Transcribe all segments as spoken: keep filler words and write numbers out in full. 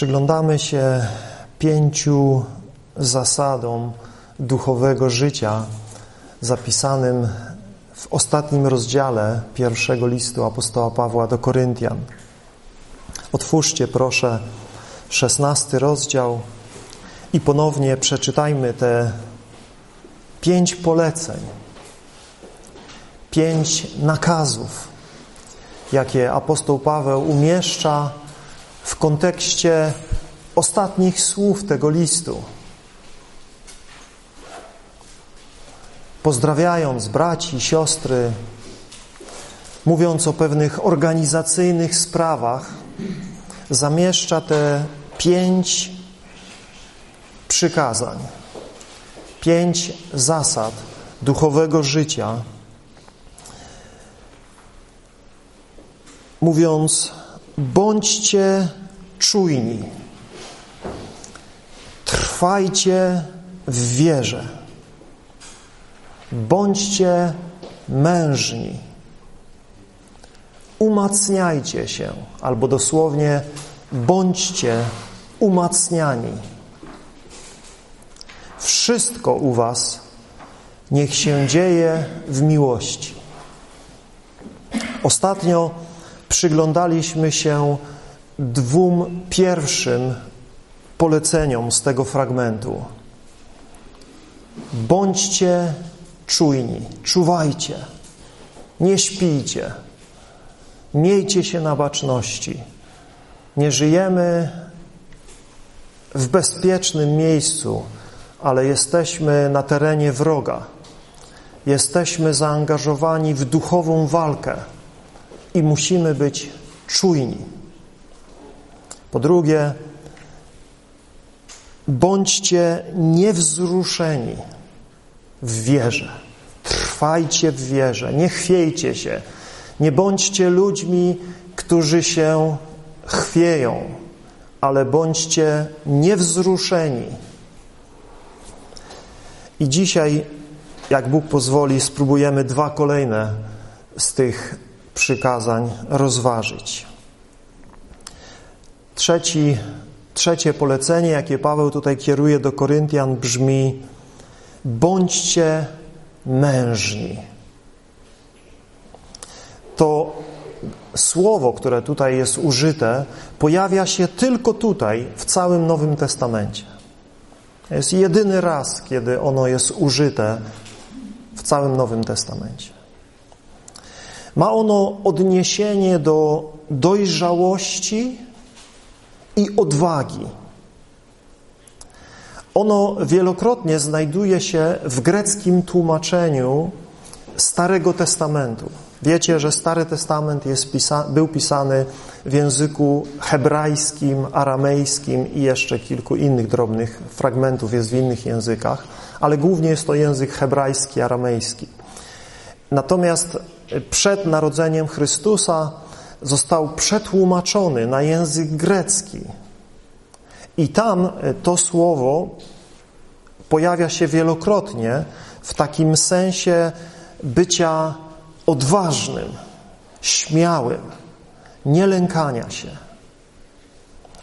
Przyglądamy się pięciu zasadom duchowego życia zapisanym w ostatnim rozdziale pierwszego listu apostoła Pawła do Koryntian. Otwórzcie proszę szesnasty rozdział i ponownie przeczytajmy te pięć poleceń, pięć nakazów, jakie apostoł Paweł umieszcza w kontekście ostatnich słów tego listu. Pozdrawiając braci i siostry, mówiąc o pewnych organizacyjnych sprawach, zamieszcza te pięć przykazań, pięć zasad duchowego życia, mówiąc: bądźcie czujni, trwajcie w wierze, bądźcie mężni, umacniajcie się, albo dosłownie bądźcie umacniani. Wszystko u was niech się dzieje w miłości. Ostatnio przyglądaliśmy się dwóm pierwszym poleceniom z tego fragmentu. Bądźcie czujni, czuwajcie, nie śpijcie, miejcie się na baczności. Nie żyjemy w bezpiecznym miejscu, ale jesteśmy na terenie wroga. Jesteśmy zaangażowani w duchową walkę i musimy być czujni. Po drugie, bądźcie niewzruszeni w wierze. Trwajcie w wierze, nie chwiejcie się. Nie bądźcie ludźmi, którzy się chwieją, ale bądźcie niewzruszeni. I dzisiaj, jak Bóg pozwoli, spróbujemy dwa kolejne z tych przykazań rozważyć. Trzeci, trzecie polecenie, jakie Paweł tutaj kieruje do Koryntian, brzmi: bądźcie mężni. To słowo, które tutaj jest użyte, pojawia się tylko tutaj, w całym Nowym Testamencie. Jest jedyny raz, kiedy ono jest użyte w całym Nowym Testamencie. Ma ono odniesienie do dojrzałości i odwagi. Ono wielokrotnie znajduje się w greckim tłumaczeniu Starego Testamentu. Wiecie, że Stary Testament jest pisa- był pisany w języku hebrajskim, aramejskim i jeszcze kilku innych drobnych fragmentów jest w innych językach, ale głównie jest to język hebrajski, aramejski. Natomiast przed narodzeniem Chrystusa został przetłumaczony na język grecki. I tam to słowo pojawia się wielokrotnie w takim sensie bycia odważnym, śmiałym, nie lękania się.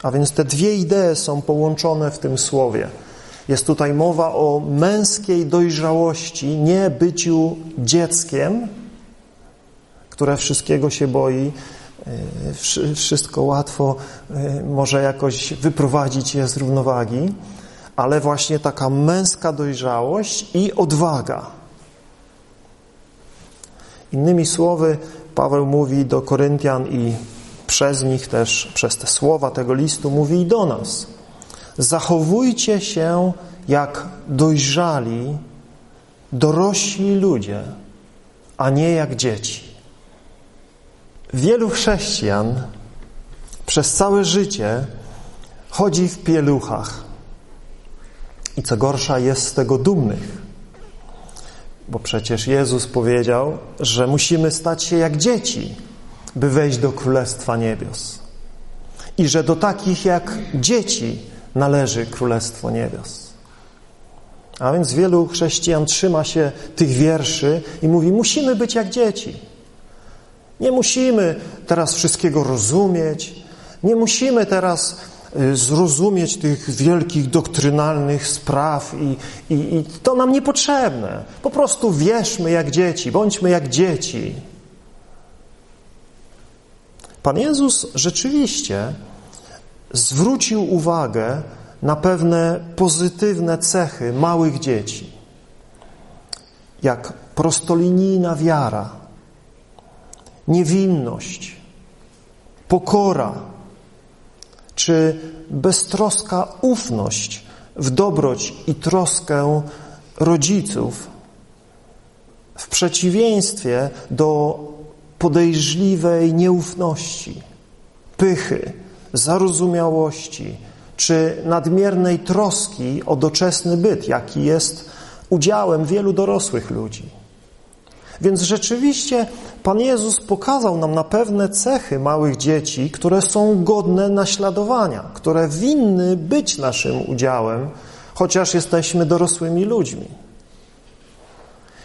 A więc te dwie idee są połączone w tym słowie. Jest tutaj mowa o męskiej dojrzałości, nie byciu dzieckiem, które wszystkiego się boi, wszystko łatwo może jakoś wyprowadzić je z równowagi, ale właśnie taka męska dojrzałość i odwaga. Innymi słowy, Paweł mówi do Koryntian i przez nich też, przez te słowa tego listu mówi i do nas: zachowujcie się jak dojrzali, dorośli ludzie, a nie jak dzieci. Wielu chrześcijan przez całe życie chodzi w pieluchach i co gorsza jest z tego dumnych. Bo przecież Jezus powiedział, że musimy stać się jak dzieci, by wejść do Królestwa Niebios. I że do takich jak dzieci należy Królestwo Niebios. A więc wielu chrześcijan trzyma się tych wierszy i mówi: musimy być jak dzieci. Nie musimy teraz wszystkiego rozumieć, nie musimy teraz zrozumieć tych wielkich doktrynalnych spraw i, i, i to nam niepotrzebne. Po prostu wierzmy jak dzieci, bądźmy jak dzieci. Pan Jezus rzeczywiście zwrócił uwagę na pewne pozytywne cechy małych dzieci, jak prostolinijna wiara, niewinność, pokora czy beztroska ufność w dobroć i troskę rodziców, w przeciwieństwie do podejrzliwej nieufności, pychy, zarozumiałości czy nadmiernej troski o doczesny byt, jaki jest udziałem wielu dorosłych ludzi. Więc rzeczywiście Pan Jezus pokazał nam na pewne cechy małych dzieci, które są godne naśladowania, które winny być naszym udziałem, chociaż jesteśmy dorosłymi ludźmi.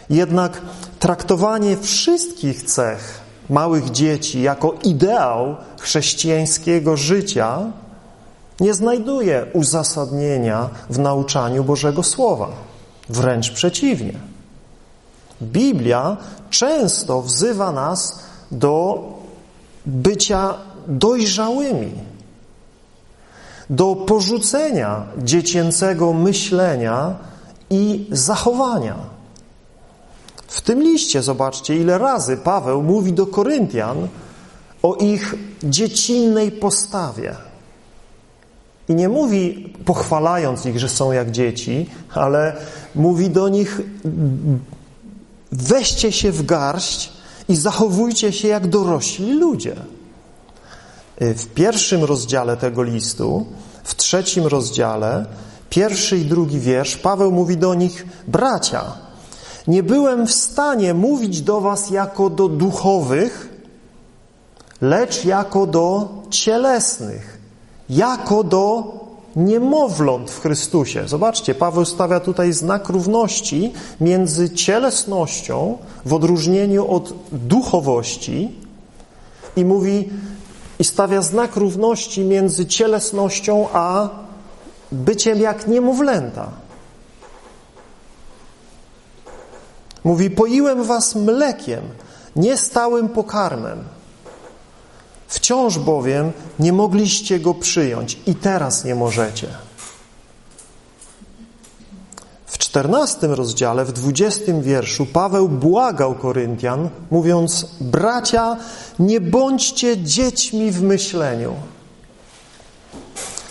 Jednak traktowanie wszystkich cech małych dzieci jako ideał chrześcijańskiego życia nie znajduje uzasadnienia w nauczaniu Bożego Słowa. Wręcz przeciwnie. Biblia często wzywa nas do bycia dojrzałymi, do porzucenia dziecięcego myślenia i zachowania. W tym liście zobaczcie, ile razy Paweł mówi do Koryntian o ich dziecinnej postawie. I nie mówi, pochwalając ich, że są jak dzieci, ale mówi do nich: weźcie się w garść i zachowujcie się jak dorośli ludzie. W pierwszym rozdziale tego listu, w trzecim rozdziale, pierwszy i drugi wiersz, Paweł mówi do nich: bracia, nie byłem w stanie mówić do was jako do duchowych, lecz jako do cielesnych, jako do niemowląt w Chrystusie. Zobaczcie, Paweł stawia tutaj znak równości między cielesnością w odróżnieniu od duchowości i mówi, i stawia znak równości między cielesnością a byciem jak niemowlęta. Mówi: poiłem was mlekiem, nie stałym pokarmem. Wciąż bowiem nie mogliście go przyjąć i teraz nie możecie. W czternastym rozdziale, w dwudziestym wierszu Paweł błagał Koryntian, mówiąc: bracia, nie bądźcie dziećmi w myśleniu,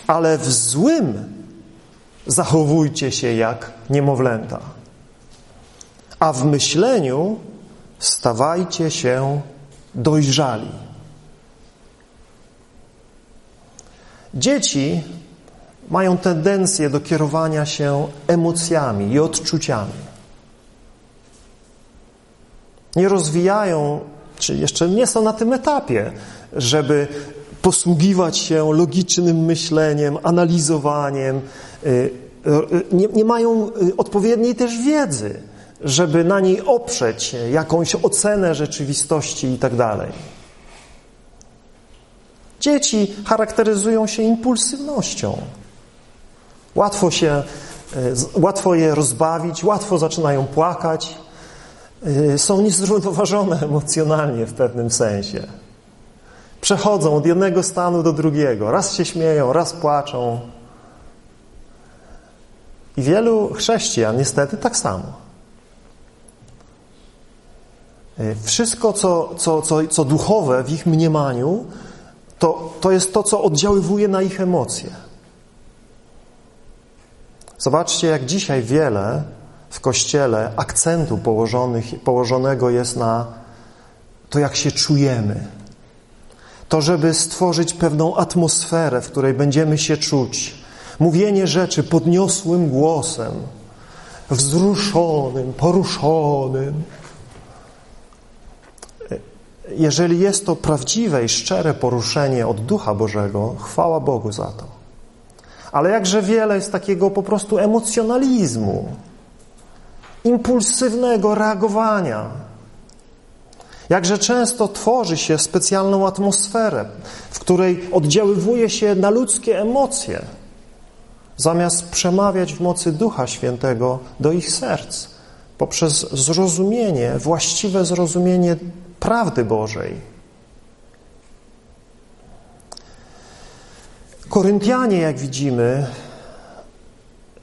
ale w złym zachowujcie się jak niemowlęta, a w myśleniu stawajcie się dojrzali. Dzieci mają tendencję do kierowania się emocjami i odczuciami. Nie rozwijają, czy jeszcze nie są na tym etapie, żeby posługiwać się logicznym myśleniem, analizowaniem. Nie, nie mają odpowiedniej też wiedzy, żeby na niej oprzeć jakąś ocenę rzeczywistości i tak dalej. Dzieci charakteryzują się impulsywnością. Łatwo się, łatwo je rozbawić, łatwo zaczynają płakać. Są niezrównoważone emocjonalnie w pewnym sensie. Przechodzą od jednego stanu do drugiego. Raz się śmieją, raz płaczą. I wielu chrześcijan niestety tak samo. Wszystko, co, co, co, co duchowe w ich mniemaniu, To, to jest to, co oddziaływuje na ich emocje. Zobaczcie, jak dzisiaj wiele w Kościele akcentu położonego jest na to, jak się czujemy. To, żeby stworzyć pewną atmosferę, w której będziemy się czuć. Mówienie rzeczy podniosłym głosem, wzruszonym, poruszonym. Jeżeli jest to prawdziwe i szczere poruszenie od Ducha Bożego, chwała Bogu za to. Ale jakże wiele jest takiego po prostu emocjonalizmu, impulsywnego reagowania. Jakże często tworzy się specjalną atmosferę, w której oddziaływuje się na ludzkie emocje, zamiast przemawiać w mocy Ducha Świętego do ich serc poprzez zrozumienie, właściwe zrozumienie prawdy Bożej. Koryntianie, jak widzimy,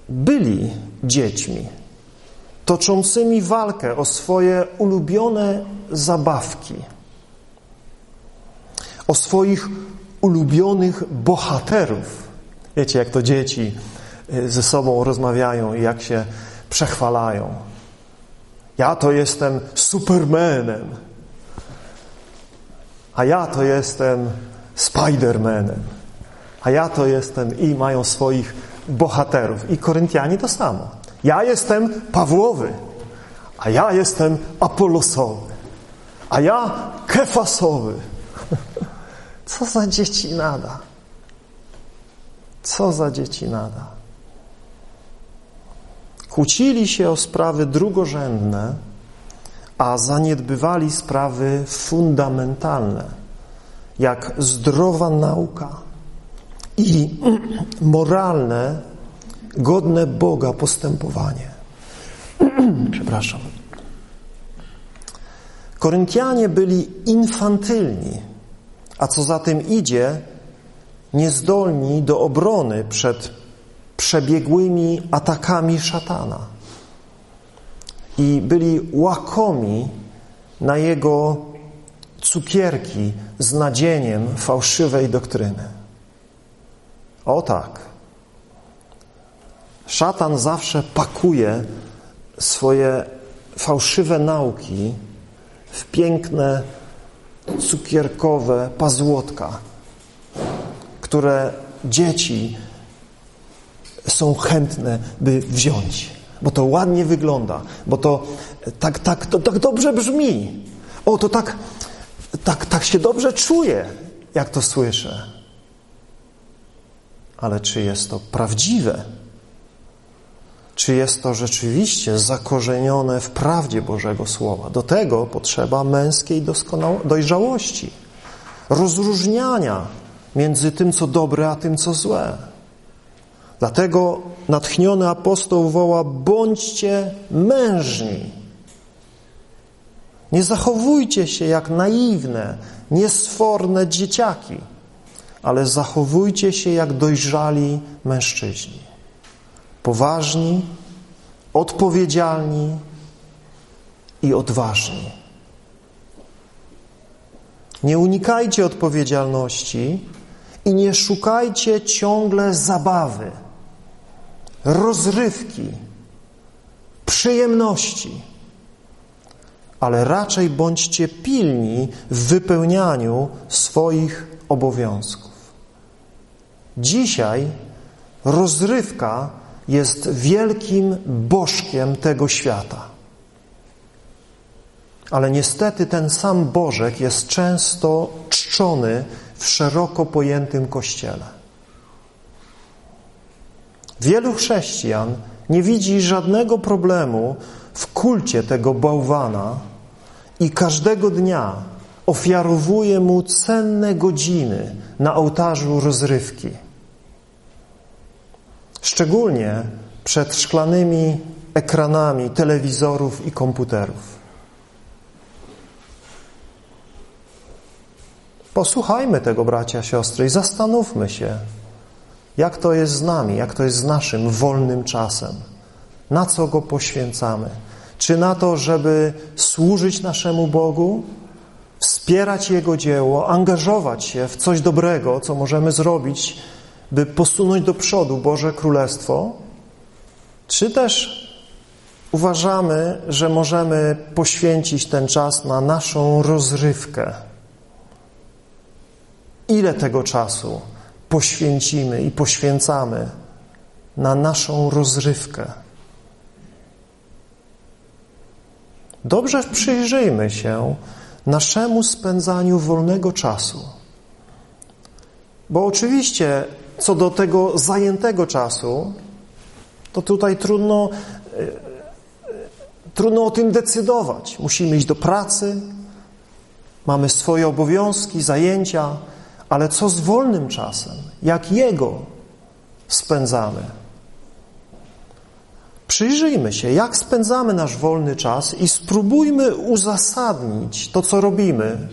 byli dziećmi toczącymi walkę o swoje ulubione zabawki, o swoich ulubionych bohaterów. Wiecie, jak to dzieci ze sobą rozmawiają i jak się przechwalają. Ja to jestem Supermanem, a ja to jestem Spidermanem, a ja to jestem i mają swoich bohaterów. I Koryntianie to samo. Ja jestem Pawłowy, a ja jestem Apolosowy, a ja Kefasowy. Co za dzieci nada. Co za dzieci nada. Kłócili się o sprawy drugorzędne, a zaniedbywali sprawy fundamentalne, jak zdrowa nauka i moralne, godne Boga postępowanie. Przepraszam. Koryntianie byli infantylni, a co za tym idzie, niezdolni do obrony przed przebiegłymi atakami szatana i byli łakomi na jego cukierki z nadzieniem fałszywej doktryny. O tak, szatan zawsze pakuje swoje fałszywe nauki w piękne, cukierkowe pazłotka, które dzieci są chętne, by wziąć, bo to ładnie wygląda, bo to tak, tak, to, tak dobrze brzmi. O, to tak, tak, tak się dobrze czuję, jak to słyszę. Ale czy jest to prawdziwe? Czy jest to rzeczywiście zakorzenione w prawdzie Bożego Słowa? Do tego potrzeba męskiej doskonał- dojrzałości, rozróżniania między tym, co dobre, a tym, co złe. Dlatego natchniony apostoł woła: bądźcie mężni. Nie zachowujcie się jak naiwne, niesforne dzieciaki, ale zachowujcie się jak dojrzali mężczyźni. Poważni, odpowiedzialni i odważni. Nie unikajcie odpowiedzialności i nie szukajcie ciągle zabawy, rozrywki, przyjemności, ale raczej bądźcie pilni w wypełnianiu swoich obowiązków. Dzisiaj rozrywka jest wielkim bożkiem tego świata. Ale niestety ten sam bożek jest często czczony w szeroko pojętym Kościele. Wielu chrześcijan nie widzi żadnego problemu w kulcie tego bałwana i każdego dnia ofiarowuje mu cenne godziny na ołtarzu rozrywki. Szczególnie przed szklanymi ekranami telewizorów i komputerów. Posłuchajmy tego, bracia, siostry, i zastanówmy się, jak to jest z nami, jak to jest z naszym wolnym czasem. Na co go poświęcamy? Czy na to, żeby służyć naszemu Bogu, wspierać Jego dzieło, angażować się w coś dobrego, co możemy zrobić, by posunąć do przodu Boże Królestwo? Czy też uważamy, że możemy poświęcić ten czas na naszą rozrywkę? Ile tego czasu poświęcimy i poświęcamy na naszą rozrywkę? Dobrze przyjrzyjmy się naszemu spędzaniu wolnego czasu. Bo oczywiście co do tego zajętego czasu, to tutaj trudno, trudno o tym decydować. Musimy iść do pracy, mamy swoje obowiązki, zajęcia, ale co z wolnym czasem? Jak jego spędzamy? Przyjrzyjmy się, jak spędzamy nasz wolny czas i spróbujmy uzasadnić to, co robimy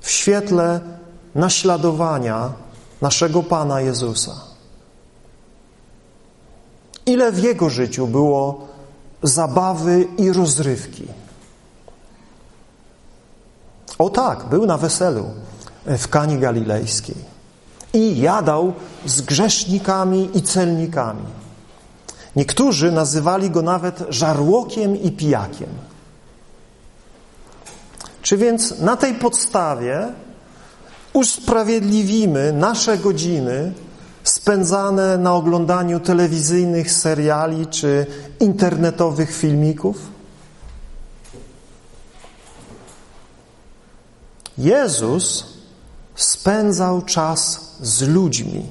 w świetle naśladowania naszego Pana Jezusa. Ile w Jego życiu było zabawy i rozrywki? O tak, był na weselu w Kani Galilejskiej i jadał z grzesznikami i celnikami. Niektórzy nazywali go nawet żarłokiem i pijakiem. Czy więc na tej podstawie usprawiedliwimy nasze godziny spędzane na oglądaniu telewizyjnych seriali czy internetowych filmików? Jezus spędzał czas z ludźmi.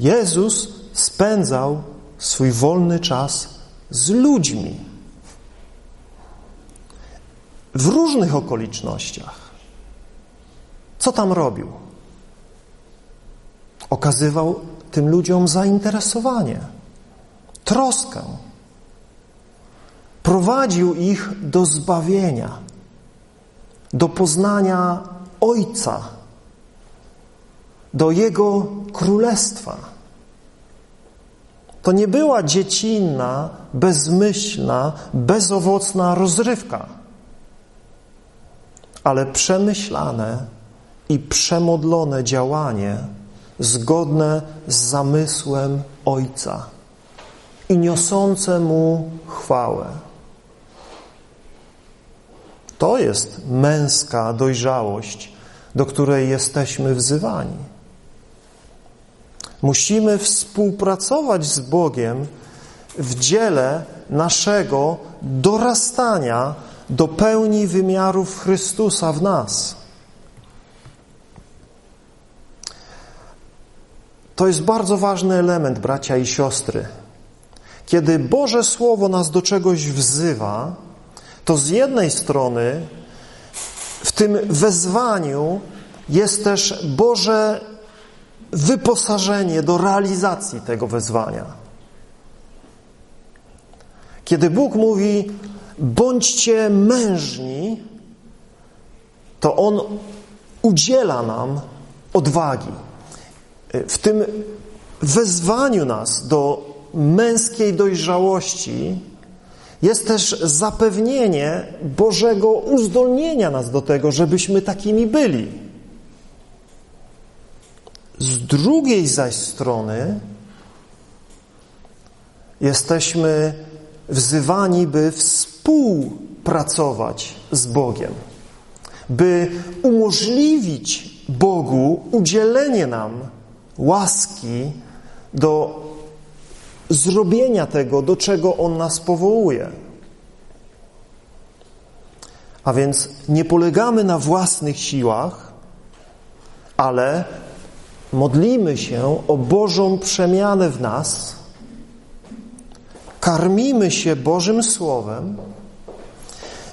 Jezus spędzał swój wolny czas z ludźmi. W różnych okolicznościach. Co tam robił? Okazywał tym ludziom zainteresowanie, troskę. Prowadził ich do zbawienia, do poznania Ojca, do Jego Królestwa. To nie była dziecinna, bezmyślna, bezowocna rozrywka, ale przemyślane i przemodlone działanie zgodne z zamysłem Ojca i niosące Mu chwałę. To jest męska dojrzałość, do której jesteśmy wzywani. Musimy współpracować z Bogiem w dziele naszego dorastania do pełni wymiarów Chrystusa w nas. To jest bardzo ważny element, bracia i siostry. Kiedy Boże Słowo nas do czegoś wzywa, to z jednej strony w tym wezwaniu jest też Boże wyposażenie do realizacji tego wezwania. Kiedy Bóg mówi: bądźcie mężni, to On udziela nam odwagi. W tym wezwaniu nas do męskiej dojrzałości jest też zapewnienie Bożego uzdolnienia nas do tego, żebyśmy takimi byli. Z drugiej zaś strony jesteśmy wzywani, by współpracować z Bogiem, by umożliwić Bogu udzielenie nam łaski do zrobienia tego, do czego On nas powołuje. A więc nie polegamy na własnych siłach, ale modlimy się o Bożą przemianę w nas, karmimy się Bożym Słowem,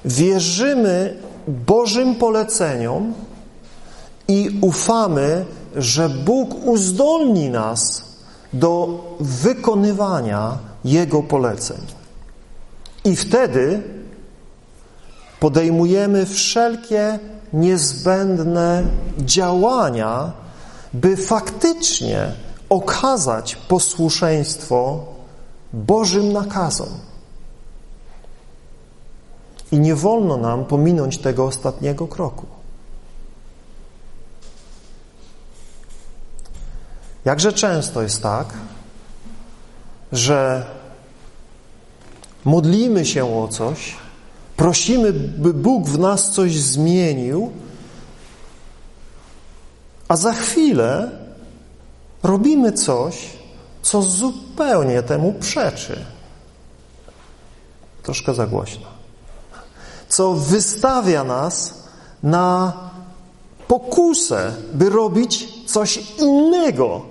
wierzymy Bożym poleceniom i ufamy, że Bóg uzdolni nas do wykonywania Jego poleceń. I wtedy podejmujemy wszelkie niezbędne działania, by faktycznie okazać posłuszeństwo Bożym nakazom. I nie wolno nam pominąć tego ostatniego kroku. Jakże często jest tak, że modlimy się o coś, prosimy, by Bóg w nas coś zmienił, a za chwilę robimy coś, co zupełnie temu przeczy. Troszkę za głośno. Co wystawia nas na pokusę, by robić coś innego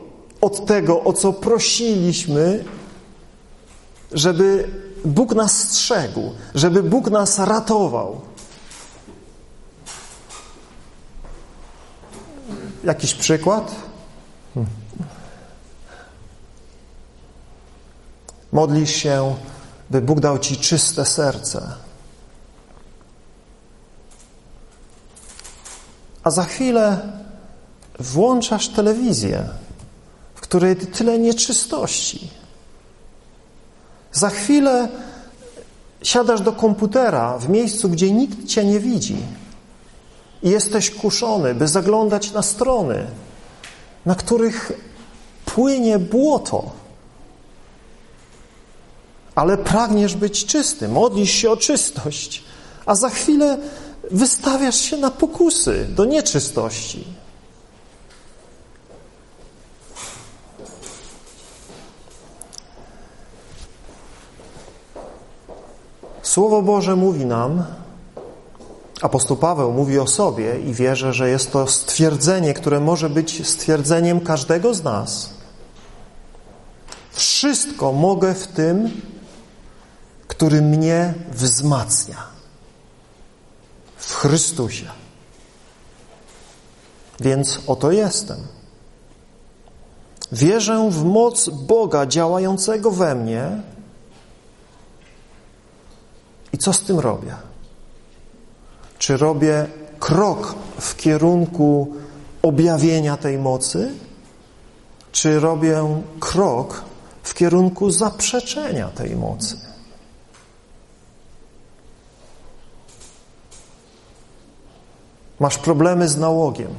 od tego, o co prosiliśmy, żeby Bóg nas strzegł, żeby Bóg nas ratował. Jakiś przykład? Hmm. Modlisz się, by Bóg dał ci czyste serce. A za chwilę włączasz telewizję, w której tyle nieczystości. Za chwilę siadasz do komputera w miejscu, gdzie nikt cię nie widzi. I jesteś kuszony, by zaglądać na strony, na których płynie błoto. Ale pragniesz być czysty, modlisz się o czystość, a za chwilę wystawiasz się na pokusy do nieczystości. Słowo Boże mówi nam, apostoł Paweł mówi o sobie i wierzę, że jest to stwierdzenie, które może być stwierdzeniem każdego z nas. Wszystko mogę w tym, który mnie wzmacnia. W Chrystusie. Więc oto jestem. Wierzę w moc Boga działającego we mnie. I co z tym robię? Czy robię krok w kierunku objawienia tej mocy? Czy robię krok w kierunku zaprzeczenia tej mocy? Masz problemy z nałogiem.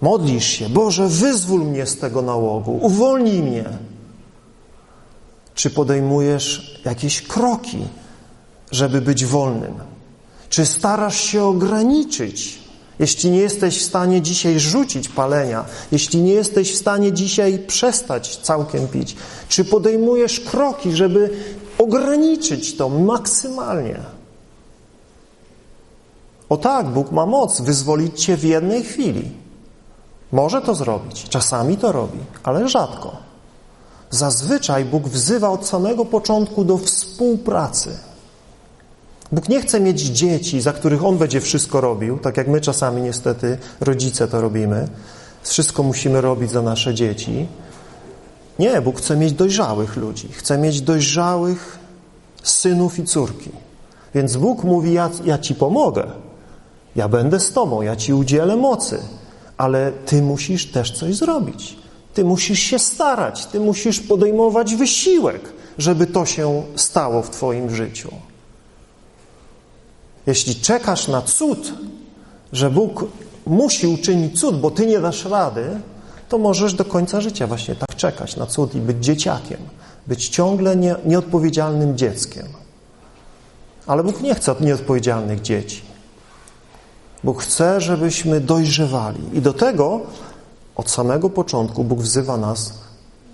Modlisz się, Boże, wyzwól mnie z tego nałogu, uwolnij mnie. Czy podejmujesz jakieś kroki, żeby być wolnym? Czy starasz się ograniczyć? Jeśli nie jesteś w stanie dzisiaj rzucić palenia, jeśli nie jesteś w stanie dzisiaj przestać całkiem pić, czy podejmujesz kroki, żeby ograniczyć to maksymalnie? O tak, Bóg ma moc wyzwolić cię w jednej chwili. Może to zrobić, czasami to robi, ale rzadko. Zazwyczaj Bóg wzywa od samego początku do współpracy. Bóg nie chce mieć dzieci, za których On będzie wszystko robił, tak jak my czasami niestety, rodzice, to robimy. Wszystko musimy robić za nasze dzieci. Nie, Bóg chce mieć dojrzałych ludzi. Chce mieć dojrzałych synów i córki. Więc Bóg mówi, ja, ja ci pomogę. Ja będę z tobą, ja ci udzielę mocy. Ale ty musisz też coś zrobić. Ty musisz się starać, ty musisz podejmować wysiłek, żeby to się stało w twoim życiu. Jeśli czekasz na cud, że Bóg musi uczynić cud, bo ty nie dasz rady, to możesz do końca życia właśnie tak czekać na cud i być dzieciakiem, być ciągle nie, nieodpowiedzialnym dzieckiem. Ale Bóg nie chce od nieodpowiedzialnych dzieci. Bóg chce, żebyśmy dojrzewali. I do tego od samego początku Bóg wzywa nas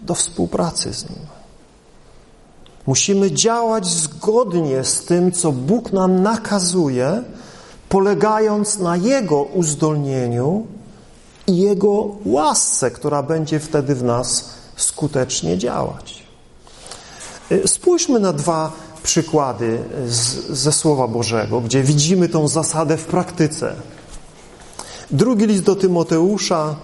do współpracy z Nim. Musimy działać zgodnie z tym, co Bóg nam nakazuje, polegając na Jego uzdolnieniu i Jego łasce, która będzie wtedy w nas skutecznie działać. Spójrzmy na dwa przykłady z, ze Słowa Bożego, gdzie widzimy tą zasadę w praktyce. Drugi list do Tymoteusza,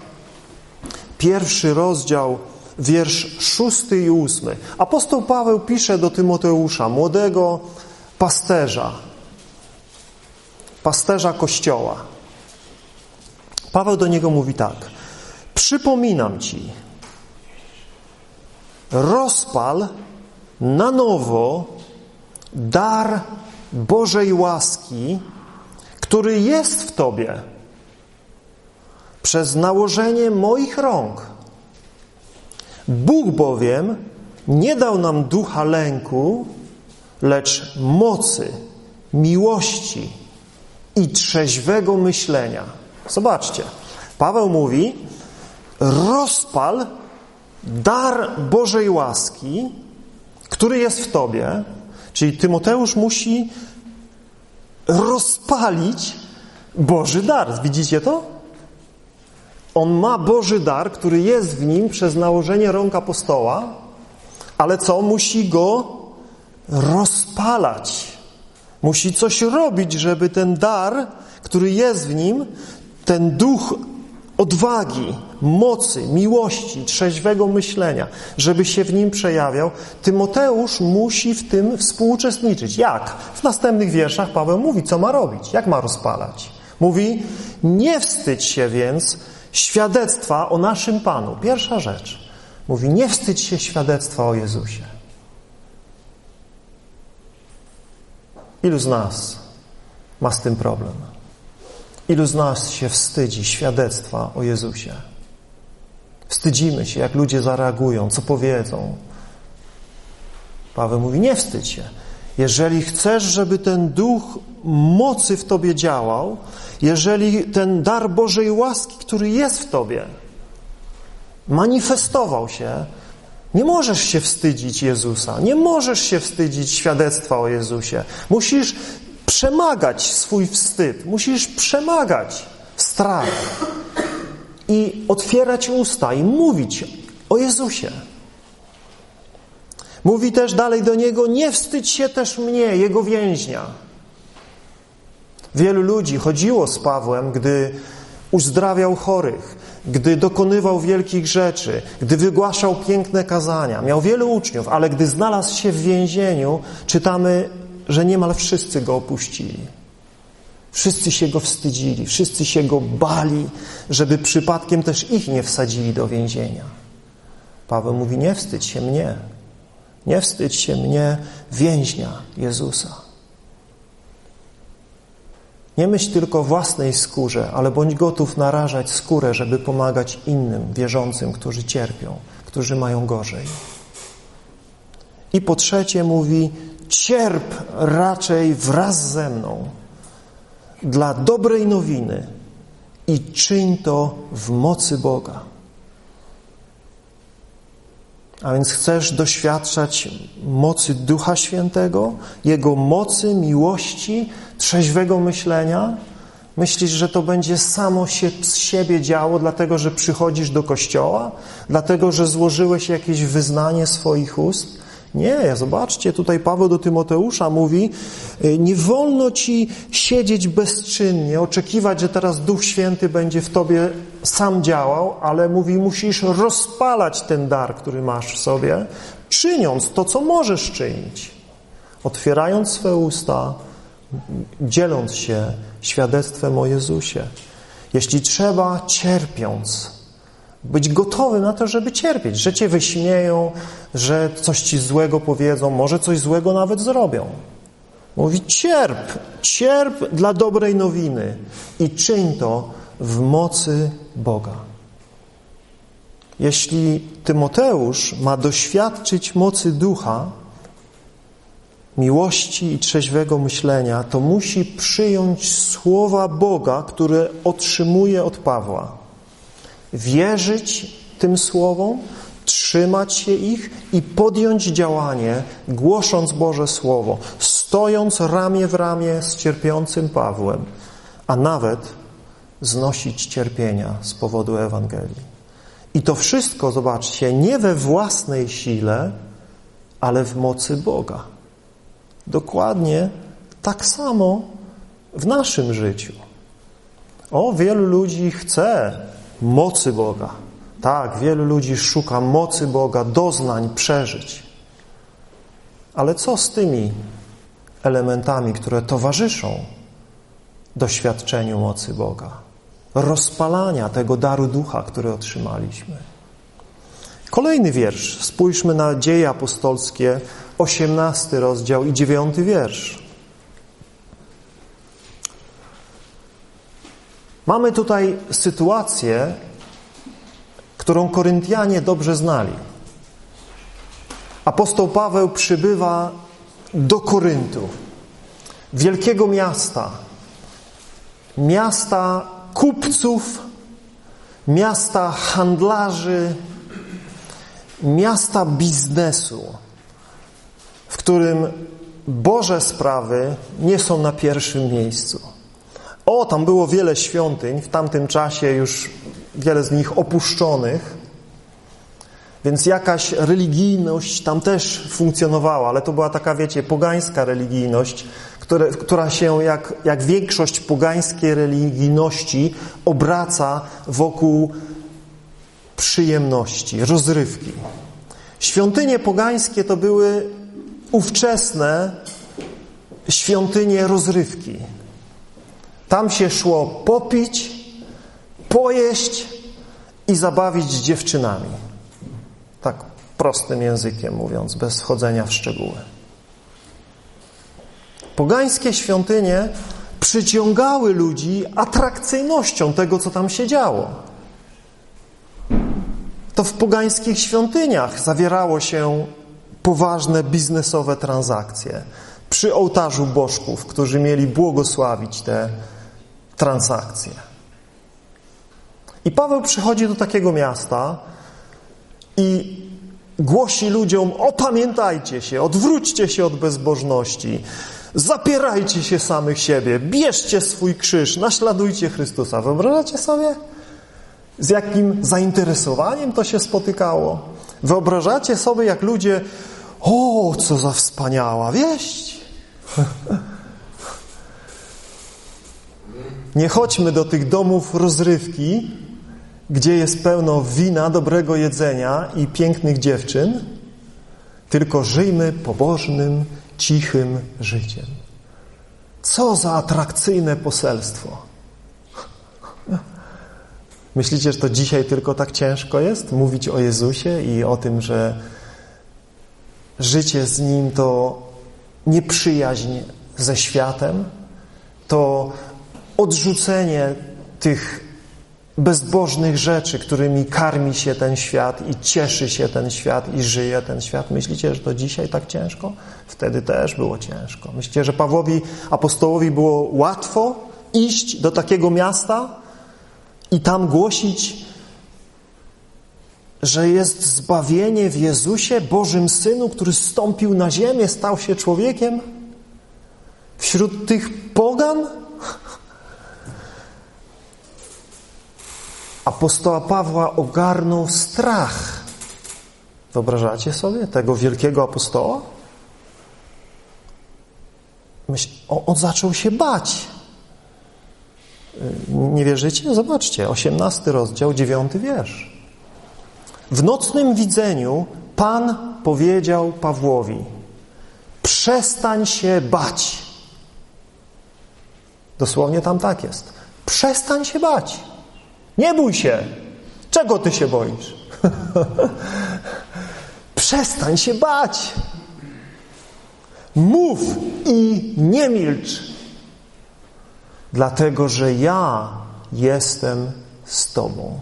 pierwszy rozdział, wiersz szósty i ósmy. Apostoł Paweł pisze do Tymoteusza, młodego pasterza, pasterza Kościoła. Paweł do niego mówi tak. Przypominam ci, rozpal na nowo dar Bożej łaski, który jest w tobie przez nałożenie moich rąk. Bóg bowiem nie dał nam ducha lęku, lecz mocy, miłości i trzeźwego myślenia. Zobaczcie, Paweł mówi, rozpal dar Bożej łaski, który jest w tobie, czyli Tymoteusz musi rozpalić Boży dar. Widzicie to? On ma Boży dar, który jest w nim przez nałożenie rąk apostoła, ale co? Musi go rozpalać. Musi coś robić, żeby ten dar, który jest w nim, ten duch odwagi, mocy, miłości, trzeźwego myślenia, żeby się w nim przejawiał, Tymoteusz musi w tym współuczestniczyć. Jak? W następnych wierszach Paweł mówi, co ma robić, jak ma rozpalać. Mówi, nie wstydź się więc świadectwa o naszym Panu. Pierwsza rzecz. Mówi, nie wstydź się świadectwa o Jezusie. Ilu z nas ma z tym problem? Ilu z nas się wstydzi świadectwa o Jezusie? Wstydzimy się, jak ludzie zareagują, co powiedzą. Paweł mówi, nie wstydź się. Jeżeli chcesz, żeby ten duch mocy w tobie działał, jeżeli ten dar Bożej łaski, który jest w tobie, manifestował się, nie możesz się wstydzić Jezusa, nie możesz się wstydzić świadectwa o Jezusie. Musisz przemagać swój wstyd, musisz przemagać strach i otwierać usta i mówić o Jezusie. Mówi też dalej do niego, nie wstydź się też mnie, jego więźnia. Wielu ludzi chodziło z Pawłem, gdy uzdrawiał chorych, gdy dokonywał wielkich rzeczy, gdy wygłaszał piękne kazania. Miał wielu uczniów, ale gdy znalazł się w więzieniu, czytamy, że niemal wszyscy go opuścili. Wszyscy się go wstydzili, wszyscy się go bali, żeby przypadkiem też ich nie wsadzili do więzienia. Paweł mówi, nie wstydź się mnie. Nie wstydź się mnie, więźnia Jezusa. Nie myśl tylko o własnej skórze, ale bądź gotów narażać skórę, żeby pomagać innym wierzącym, którzy cierpią, którzy mają gorzej. I po trzecie mówi, cierp raczej wraz ze mną dla dobrej nowiny i czyń to w mocy Boga. A więc chcesz doświadczać mocy Ducha Świętego, Jego mocy, miłości, trzeźwego myślenia? Myślisz, że to będzie samo się z siebie działo, dlatego że przychodzisz do kościoła? Dlatego, że złożyłeś jakieś wyznanie swoich ust? Nie, zobaczcie, tutaj Paweł do Tymoteusza mówi, nie wolno ci siedzieć bezczynnie, oczekiwać, że teraz Duch Święty będzie w tobie sam działał, ale mówi, musisz rozpalać ten dar, który masz w sobie, czyniąc to, co możesz czynić, otwierając swe usta, dzieląc się świadectwem o Jezusie. Jeśli trzeba, cierpiąc. Być gotowy na to, żeby cierpieć, że cię wyśmieją, że coś ci złego powiedzą, może coś złego nawet zrobią. Mówi cierp, cierp dla dobrej nowiny i czyń to w mocy Boga. Jeśli Tymoteusz ma doświadczyć mocy ducha, miłości i trzeźwego myślenia, to musi przyjąć słowa Boga, które otrzymuje od Pawła. Wierzyć tym słowom, trzymać się ich i podjąć działanie, głosząc Boże Słowo, stojąc ramię w ramię z cierpiącym Pawłem, a nawet znosić cierpienia z powodu Ewangelii. I to wszystko, zobaczcie, nie we własnej sile, ale w mocy Boga. Dokładnie tak samo w naszym życiu. O, wielu ludzi chce mocy Boga. Tak, wielu ludzi szuka mocy Boga, doznań, przeżyć. Ale co z tymi elementami, które towarzyszą doświadczeniu mocy Boga? Rozpalania tego daru ducha, który otrzymaliśmy. Kolejny wiersz. Spójrzmy na Dzieje Apostolskie, osiemnasty rozdział i dziewiąty wiersz. Mamy tutaj sytuację, którą Koryntianie dobrze znali. Apostoł Paweł przybywa do Koryntu, wielkiego miasta, miasta kupców, miasta handlarzy, miasta biznesu, w którym Boże sprawy nie są na pierwszym miejscu. O, tam było wiele świątyń, w tamtym czasie już wiele z nich opuszczonych. Więc jakaś religijność tam też funkcjonowała, ale to była taka, wiecie, pogańska religijność, które, która się jak, jak większość pogańskiej religijności obraca wokół przyjemności, rozrywki. Świątynie pogańskie to były ówczesne świątynie rozrywki. Tam się szło popić, pojeść i zabawić z dziewczynami. Tak prostym językiem mówiąc, bez wchodzenia w szczegóły. Pogańskie świątynie przyciągały ludzi atrakcyjnością tego, co tam się działo. To w pogańskich świątyniach zawierało się poważne biznesowe transakcje przy ołtarzu bożków, którzy mieli błogosławić te transakcje. I Paweł przychodzi do takiego miasta i głosi ludziom: opamiętajcie się, odwróćcie się od bezbożności, zapierajcie się samych siebie, bierzcie swój krzyż, naśladujcie Chrystusa. Wyobrażacie sobie, z jakim zainteresowaniem to się spotykało? Wyobrażacie sobie, jak ludzie: o, co za wspaniała wieść! Nie chodźmy do tych domów rozrywki, gdzie jest pełno wina, dobrego jedzenia i pięknych dziewczyn, tylko żyjmy pobożnym, cichym życiem. Co za atrakcyjne poselstwo! Myślicie, że to dzisiaj tylko tak ciężko jest mówić o Jezusie i o tym, że życie z Nim to nieprzyjaźń ze światem, to odrzucenie tych bezbożnych rzeczy, którymi karmi się ten świat i cieszy się ten świat i żyje ten świat. Myślicie, że to dzisiaj tak ciężko? Wtedy też było ciężko. Myślicie, że Pawłowi, apostołowi było łatwo iść do takiego miasta i tam głosić, że jest zbawienie w Jezusie, Bożym Synu, który zstąpił na ziemię, stał się człowiekiem? Wśród tych pogan? Apostoła Pawła ogarnął strach. Wyobrażacie sobie tego wielkiego apostoła? Myśl, on, on zaczął się bać. Nie wierzycie? Zobaczcie, osiemnasty rozdział, dziewiąty wiersz. W nocnym widzeniu Pan powiedział Pawłowi: przestań się bać. Dosłownie tam tak jest. Przestań się bać. Nie bój się. Czego ty się boisz? Przestań się bać. Mów i nie milcz. Dlatego, że ja jestem z tobą.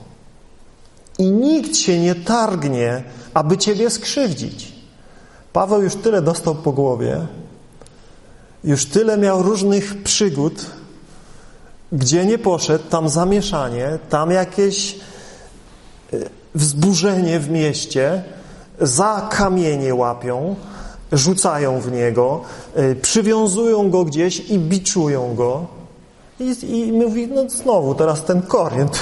I nikt się nie targnie, aby ciebie skrzywdzić. Paweł już tyle dostał po głowie, już tyle miał różnych przygód, gdzie nie poszedł, tam zamieszanie, tam jakieś wzburzenie w mieście, za kamienie łapią, rzucają w niego, przywiązują go gdzieś i biczują go. I, i mówi: no znowu, teraz ten Korynt.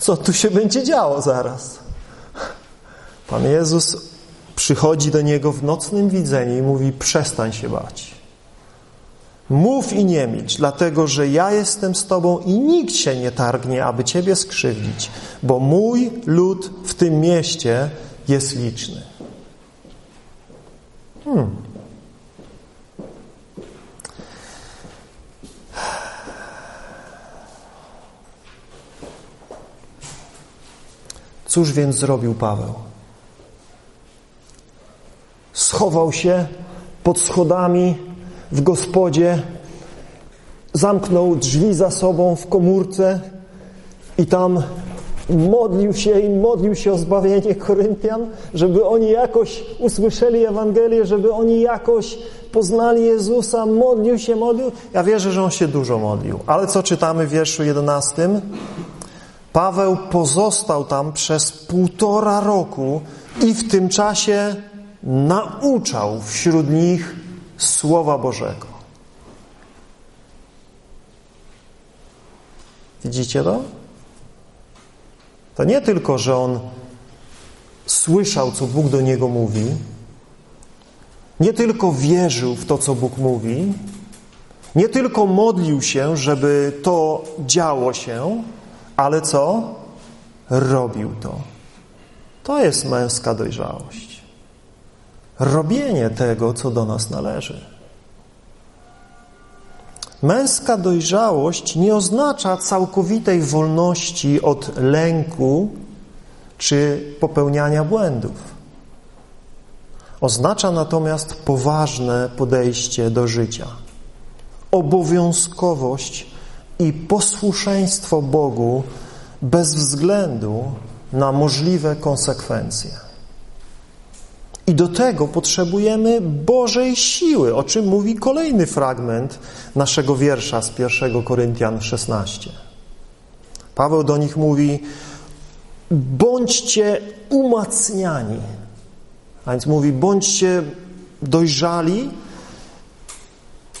Co tu się będzie działo zaraz? Pan Jezus przychodzi do niego w nocnym widzeniu i mówi: przestań się bać. Mów i nie milcz, dlatego że ja jestem z tobą i nikt się nie targnie, aby ciebie skrzywdzić, bo mój lud w tym mieście jest liczny. Hmm. Cóż więc zrobił Paweł? Schował się pod schodami w gospodzie, zamknął drzwi za sobą w komórce i tam modlił się i modlił się o zbawienie Koryntian, żeby oni jakoś usłyszeli Ewangelię, żeby oni jakoś poznali Jezusa. Modlił się, modlił. Ja wierzę, że on się dużo modlił. Ale co czytamy w wierszu jedenastym? Paweł pozostał tam przez półtora roku i w tym czasie nauczał wśród nich Słowa Bożego. Widzicie to? To nie tylko, że on słyszał, co Bóg do niego mówi, nie tylko wierzył w to, co Bóg mówi, nie tylko modlił się, żeby to działo się, ale co? Robił to. To jest męska dojrzałość. Robienie tego, co do nas należy. Męska dojrzałość nie oznacza całkowitej wolności od lęku czy popełniania błędów. Oznacza natomiast poważne podejście do życia, obowiązkowość i posłuszeństwo Bogu bez względu na możliwe konsekwencje. I do tego potrzebujemy Bożej siły, o czym mówi kolejny fragment naszego wiersza z pierwszego Koryntian szesnaście. Paweł do nich mówi: bądźcie umacniani. A więc mówi, bądźcie dojrzali,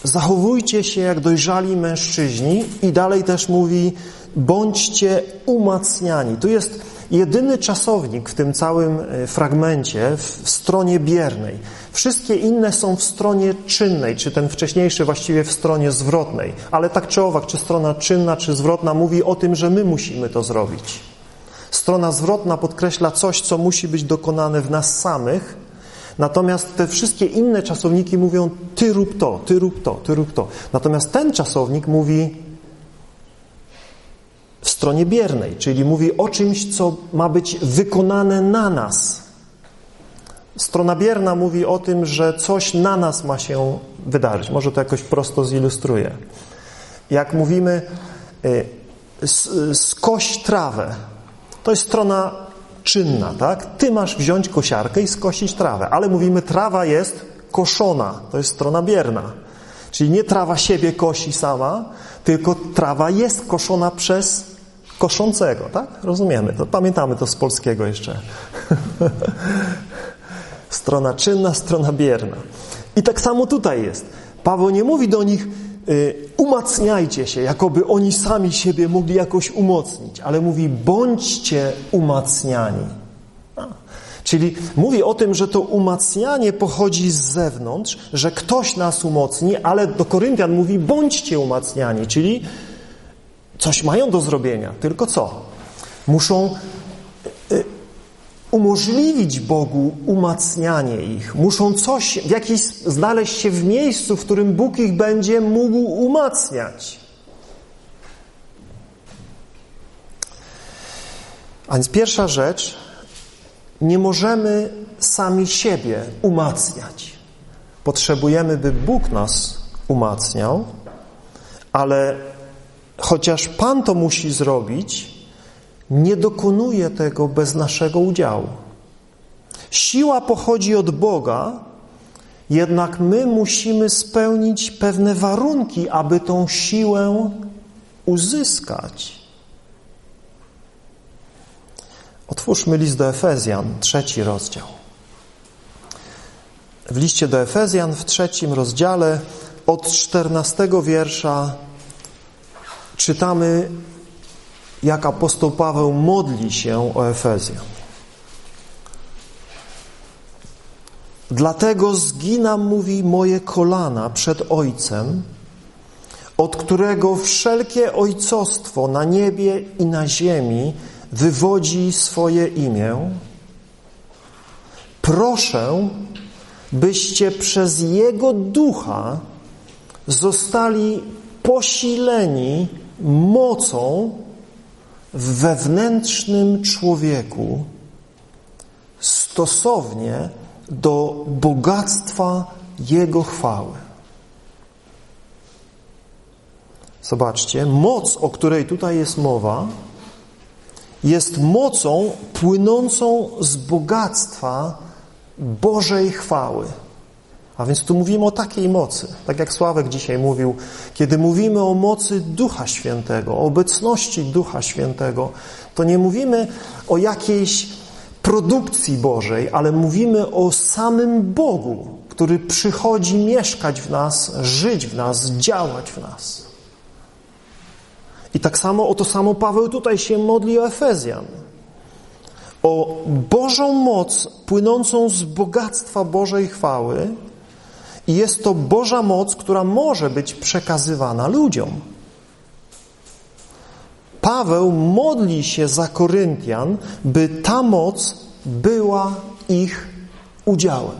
zachowujcie się jak dojrzali mężczyźni, i dalej też mówi, bądźcie umacniani. Tu jest jedyny czasownik w tym całym fragmencie w stronie biernej. Wszystkie inne są w stronie czynnej, czy ten wcześniejszy właściwie w stronie zwrotnej. Ale tak czy owak, czy strona czynna, czy zwrotna mówi o tym, że my musimy to zrobić. Strona zwrotna podkreśla coś, co musi być dokonane w nas samych, natomiast te wszystkie inne czasowniki mówią ty rób to, ty rób to, ty rób to. Natomiast ten czasownik mówi w stronie biernej, czyli mówi o czymś, co ma być wykonane na nas. Strona bierna mówi o tym, że coś na nas ma się wydarzyć. Może to jakoś prosto zilustruję. Jak mówimy, skoś trawę. To jest strona czynna, tak? Ty masz wziąć kosiarkę i skosić trawę, ale mówimy, trawa jest koszona, to jest strona bierna. Czyli nie trawa siebie kosi sama, tylko trawa jest koszona przez koszącego, tak? Rozumiemy to, pamiętamy to z polskiego jeszcze. Strona czynna, strona bierna. I tak samo tutaj jest. Paweł nie mówi do nich, umacniajcie się, jakoby oni sami siebie mogli jakoś umocnić, ale mówi, bądźcie umacniani. A, czyli mówi o tym, że to umacnianie pochodzi z zewnątrz, że ktoś nas umocni, ale do Koryntian mówi, bądźcie umacniani, czyli coś mają do zrobienia, tylko co? Muszą umożliwić Bogu umacnianie ich. Muszą coś, w jakiejś, znaleźć się w miejscu, w którym Bóg ich będzie mógł umacniać. A więc pierwsza rzecz, nie możemy sami siebie umacniać. Potrzebujemy, by Bóg nas umacniał, ale chociaż Pan to musi zrobić, nie dokonuje tego bez naszego udziału. Siła pochodzi od Boga, jednak my musimy spełnić pewne warunki, aby tą siłę uzyskać. Otwórzmy list do Efezjan, trzeci rozdział. W liście do Efezjan w trzecim rozdziale od czternastego wiersza czytamy, jak apostoł Paweł modli się o Efezjan. Dlatego zginam, mówi, moje kolana przed Ojcem, od którego wszelkie ojcostwo na niebie i na ziemi wywodzi swoje imię. Proszę, byście przez Jego Ducha zostali posileni mocą w wewnętrznym człowieku stosownie do bogactwa Jego chwały. Zobaczcie, moc, o której tutaj jest mowa, jest mocą płynącą z bogactwa Bożej chwały. A więc tu mówimy o takiej mocy, tak jak Sławek dzisiaj mówił, kiedy mówimy o mocy Ducha Świętego, o obecności Ducha Świętego, to nie mówimy o jakiejś produkcji Bożej, ale mówimy o samym Bogu, który przychodzi mieszkać w nas, żyć w nas, działać w nas. I tak samo o to samo Paweł tutaj się modli o Efezjan. o Bożą moc płynącą z bogactwa Bożej chwały i jest to Boża moc, która może być przekazywana ludziom. Paweł modli się za Koryntian, by ta moc była ich udziałem.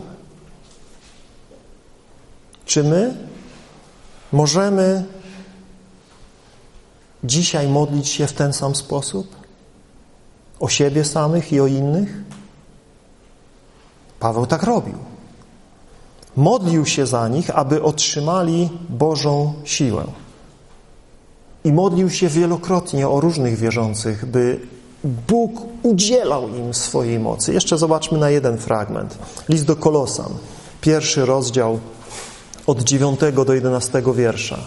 Czy my możemy dzisiaj modlić się w ten sam sposób? O siebie samych i o innych? Paweł tak robił. Modlił się za nich, aby otrzymali Bożą siłę. I modlił się wielokrotnie o różnych wierzących, by Bóg udzielał im swojej mocy. Jeszcze zobaczmy na jeden fragment. List do Kolosan, pierwszy rozdział od dziewiątego do jedenastego wiersza.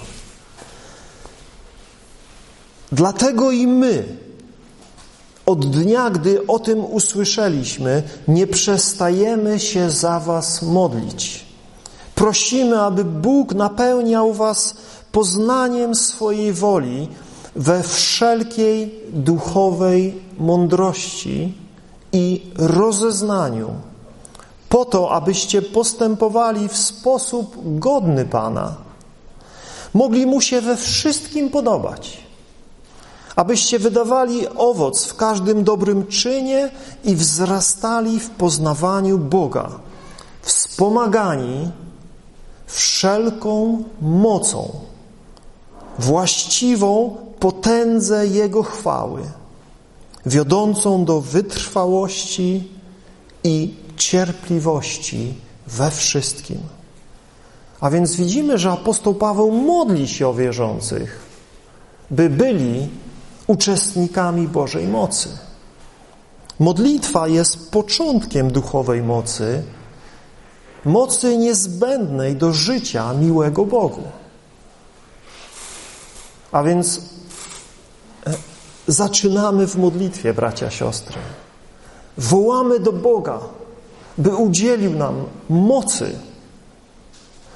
Dlatego i my, od dnia, gdy o tym usłyszeliśmy, nie przestajemy się za was modlić. Prosimy, aby Bóg napełniał was poznaniem swojej woli we wszelkiej duchowej mądrości i rozeznaniu, po to, abyście postępowali w sposób godny Pana, mogli Mu się we wszystkim podobać, abyście wydawali owoc w każdym dobrym czynie i wzrastali w poznawaniu Boga, wspomagani wszelką mocą, właściwą potędze Jego chwały, wiodącą do wytrwałości i cierpliwości we wszystkim. A więc widzimy, że apostoł Paweł modli się o wierzących, by byli uczestnikami Bożej mocy. Modlitwa jest początkiem duchowej mocy, mocy niezbędnej do życia miłego Bogu. A więc zaczynamy w modlitwie, bracia, siostry. Wołamy do Boga, by udzielił nam mocy,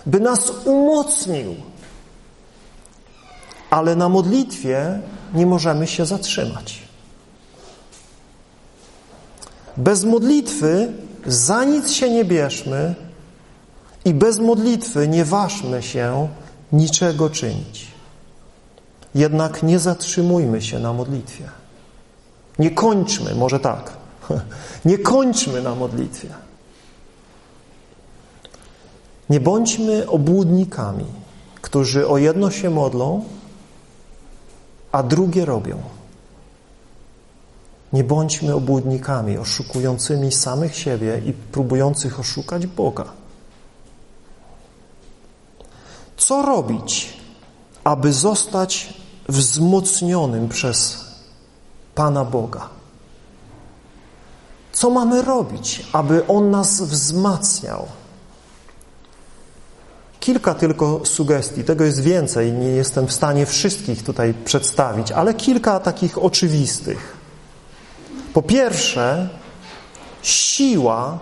by nas umocnił. Ale na modlitwie nie możemy się zatrzymać. Bez modlitwy za nic się nie bierzmy i bez modlitwy nie ważmy się niczego czynić. Jednak nie zatrzymujmy się na modlitwie. Nie kończmy, może tak, nie kończmy na modlitwie. Nie bądźmy obłudnikami, którzy o jedno się modlą, a drugie robią. Nie bądźmy obłudnikami, oszukującymi samych siebie i próbujących oszukać Boga. Co robić, aby zostać wzmocnionym przez Pana Boga? Co mamy robić, aby On nas wzmacniał? Kilka tylko sugestii, tego jest więcej, nie jestem w stanie wszystkich tutaj przedstawić, ale kilka takich oczywistych. Po pierwsze, siła,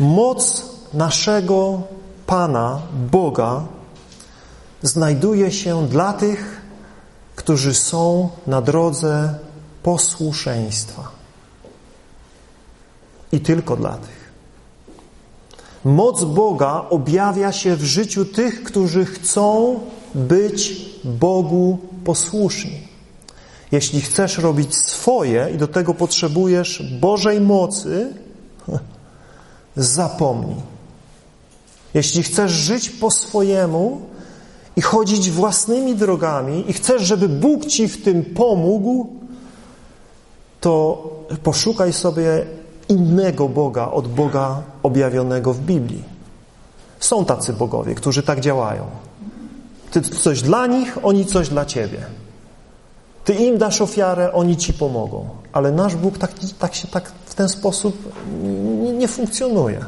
moc naszego Pana, Boga, znajduje się dla tych, którzy są na drodze posłuszeństwa. I tylko dla tych. Moc Boga objawia się w życiu tych, którzy chcą być Bogu posłuszni. Jeśli chcesz robić swoje i do tego potrzebujesz Bożej mocy, zapomnij. Jeśli chcesz żyć po swojemu i chodzić własnymi drogami i chcesz, żeby Bóg ci w tym pomógł, to poszukaj sobie innego Boga od Boga objawionego w Biblii. Są tacy bogowie, którzy tak działają. Ty coś dla nich, oni coś dla ciebie. Ty im dasz ofiarę, oni ci pomogą. Ale nasz Bóg tak, tak się tak w ten sposób nie, nie funkcjonuje.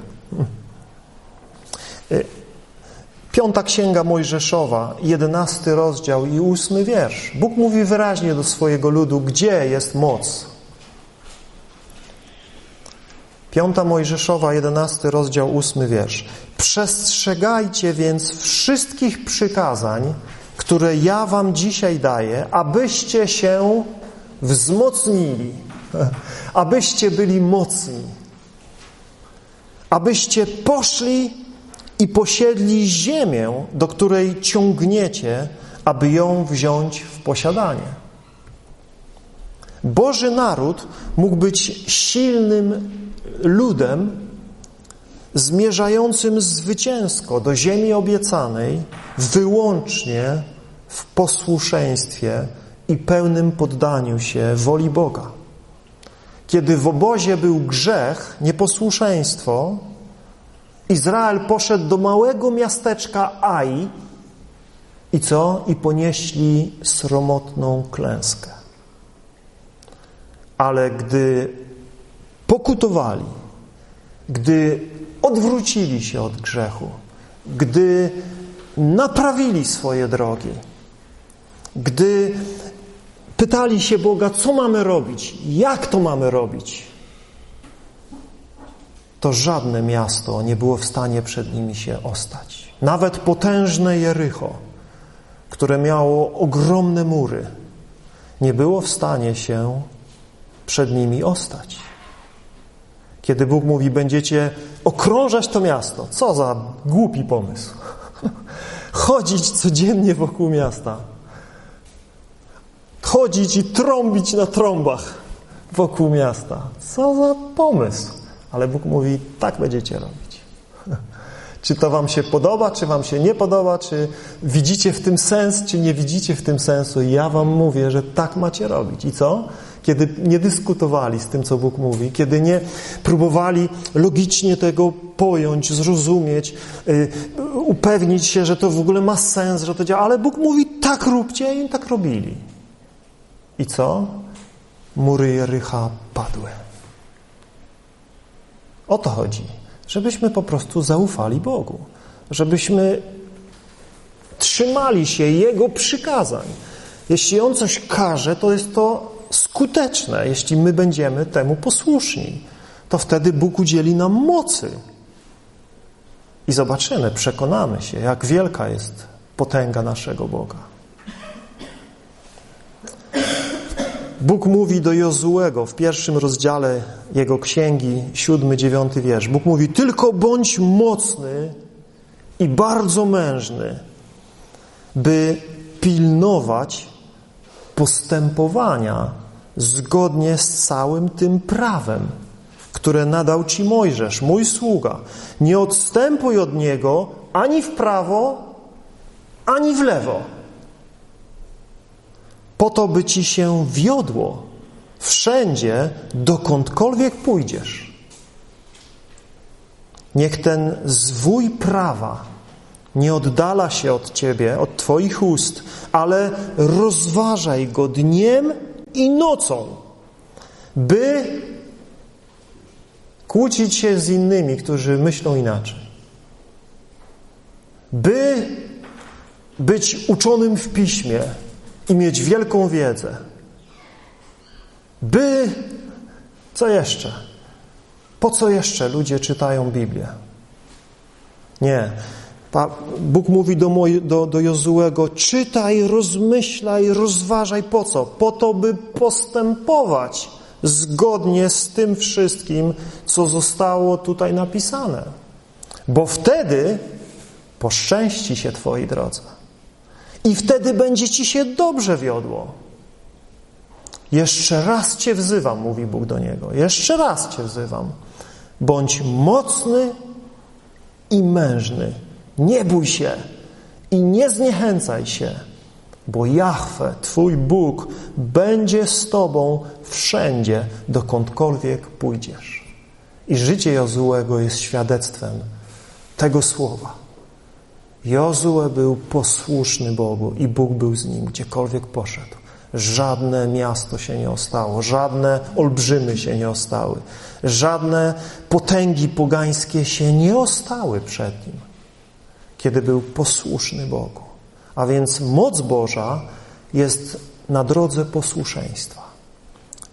Piąta Księga Mojżeszowa, jedenasty rozdział i ósmy wiersz. Bóg mówi wyraźnie do swojego ludu, gdzie jest moc. Piąta Mojżeszowa, jedenasty rozdział, ósmy wiersz. Przestrzegajcie więc wszystkich przykazań, które ja wam dzisiaj daję, abyście się wzmocnili abyście byli mocni, abyście poszli i posiedli ziemię, do której ciągniecie, aby ją wziąć w posiadanie. Boży naród mógł być silnym ludem zmierzającym zwycięsko do ziemi obiecanej wyłącznie w posłuszeństwie i pełnym poddaniu się woli Boga. Kiedy w obozie był grzech, nieposłuszeństwo, Izrael poszedł do małego miasteczka Ai i co? I ponieśli sromotną klęskę. Ale gdy pokutowali, gdy odwrócili się od grzechu, gdy naprawili swoje drogi, gdy pytali się Boga, co mamy robić, jak to mamy robić, to żadne miasto nie było w stanie przed nimi się ostać. Nawet potężne Jericho, które miało ogromne mury, nie było w stanie się przed nimi ostać. Kiedy Bóg mówi, będziecie okrążać to miasto. Co za głupi pomysł. Chodzić codziennie wokół miasta. Chodzić i trąbić na trąbach wokół miasta. Co za pomysł. Ale Bóg mówi, tak będziecie robić. Czy to wam się podoba, czy wam się nie podoba, czy widzicie w tym sens, czy nie widzicie w tym sensu. Ja wam mówię, że tak macie robić. I co? Kiedy nie dyskutowali z tym, co Bóg mówi, kiedy nie próbowali logicznie tego pojąć, zrozumieć, yy, upewnić się, że to w ogóle ma sens, że to działa, ale Bóg mówi, tak róbcie i tak robili. I co? Mury Jericha padły. O to chodzi. Żebyśmy po prostu zaufali Bogu. Żebyśmy trzymali się Jego przykazań. Jeśli On coś każe, to jest to skuteczne, jeśli my będziemy temu posłuszni, to wtedy Bóg udzieli nam mocy. I zobaczymy, przekonamy się, jak wielka jest potęga naszego Boga. Bóg mówi do Jozuego w pierwszym rozdziale jego księgi, siódmy, dziewiąty wiersz. Bóg mówi, tylko bądź mocny i bardzo mężny, by pilnować postępowania zgodnie z całym tym prawem, które nadał Ci Mojżesz, mój sługa. Nie odstępuj od niego ani w prawo, ani w lewo. Po to, by Ci się wiodło wszędzie, dokądkolwiek pójdziesz. Niech ten zwój prawa nie oddala się od Ciebie, od Twoich ust, ale rozważaj go dniem i nocą, by kłócić się z innymi, którzy myślą inaczej. By być uczonym w piśmie i mieć wielką wiedzę. By, co jeszcze? Po co jeszcze ludzie czytają Biblię? Nie. Bóg mówi do, moj, do, do Jozuego, czytaj, rozmyślaj, rozważaj. Po co? Po to, by postępować zgodnie z tym wszystkim, co zostało tutaj napisane. Bo wtedy poszczęści się Twoi drodze. I wtedy będzie Ci się dobrze wiodło. Jeszcze raz Cię wzywam, mówi Bóg do niego. Jeszcze raz Cię wzywam. Bądź mocny i mężny. Nie bój się i nie zniechęcaj się, bo Jahwe, Twój Bóg, będzie z Tobą wszędzie, dokądkolwiek pójdziesz. I życie Jozuego jest świadectwem tego słowa. Jozue był posłuszny Bogu i Bóg był z nim, gdziekolwiek poszedł. Żadne miasto się nie ostało, żadne olbrzymy się nie ostały, żadne potęgi pogańskie się nie ostały przed nim. Kiedy był posłuszny Bogu. A więc moc Boża jest na drodze posłuszeństwa.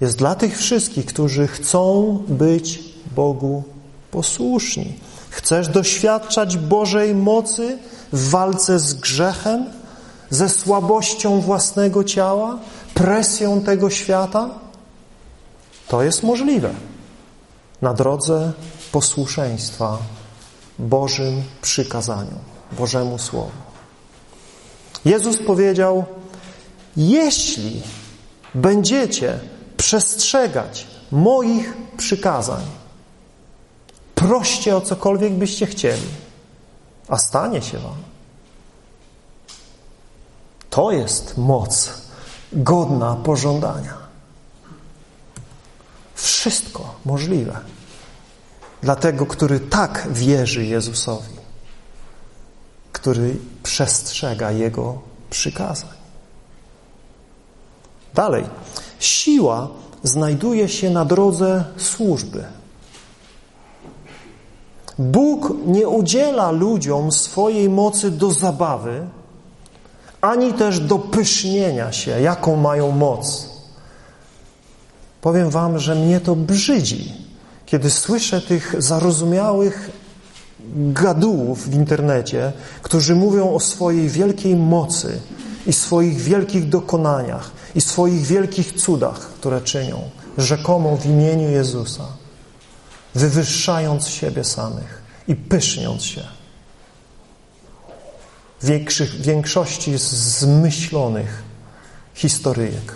Jest dla tych wszystkich, którzy chcą być Bogu posłuszni. Chcesz doświadczać Bożej mocy w walce z grzechem, ze słabością własnego ciała, presją tego świata? To jest możliwe na drodze posłuszeństwa Bożym przykazaniom, Bożemu Słowu. Jezus powiedział: jeśli będziecie przestrzegać moich przykazań, proście o cokolwiek byście chcieli, a stanie się wam. To jest moc godna pożądania. Wszystko możliwe dla tego, który tak wierzy Jezusowi, który przestrzega Jego przykazań. Dalej. Siła znajduje się na drodze służby. Bóg nie udziela ludziom swojej mocy do zabawy, ani też do pysznienia się, jaką mają moc. Powiem wam, że mnie to brzydzi, kiedy słyszę tych zarozumiałych gadułów w internecie, którzy mówią o swojej wielkiej mocy i swoich wielkich dokonaniach i swoich wielkich cudach, które czynią, rzekomo w imieniu Jezusa, wywyższając siebie samych i pyszniąc się. Większych, większości zmyślonych historyjek.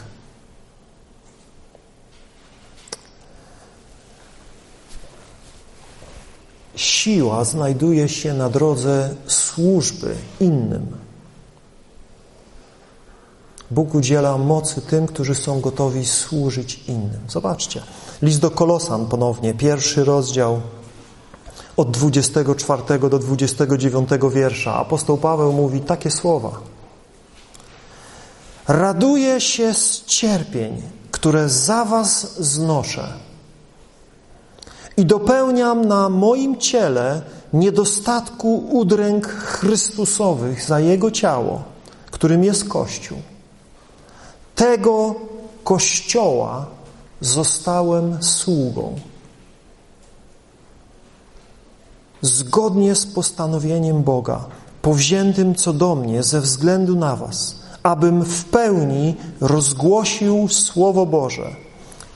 Siła znajduje się na drodze służby innym. Bóg udziela mocy tym, którzy są gotowi służyć innym. Zobaczcie, list do Kolosan ponownie, pierwszy rozdział, od dwudziestego czwartego do dwudziestego dziewiątego wiersza. Apostoł Paweł mówi takie słowa. Raduję się z cierpień, które za was znoszę, i dopełniam na moim ciele niedostatku udręk Chrystusowych za Jego ciało, którym jest Kościół. Tego Kościoła zostałem sługą, zgodnie z postanowieniem Boga, powziętym co do mnie ze względu na was, abym w pełni rozgłosił Słowo Boże,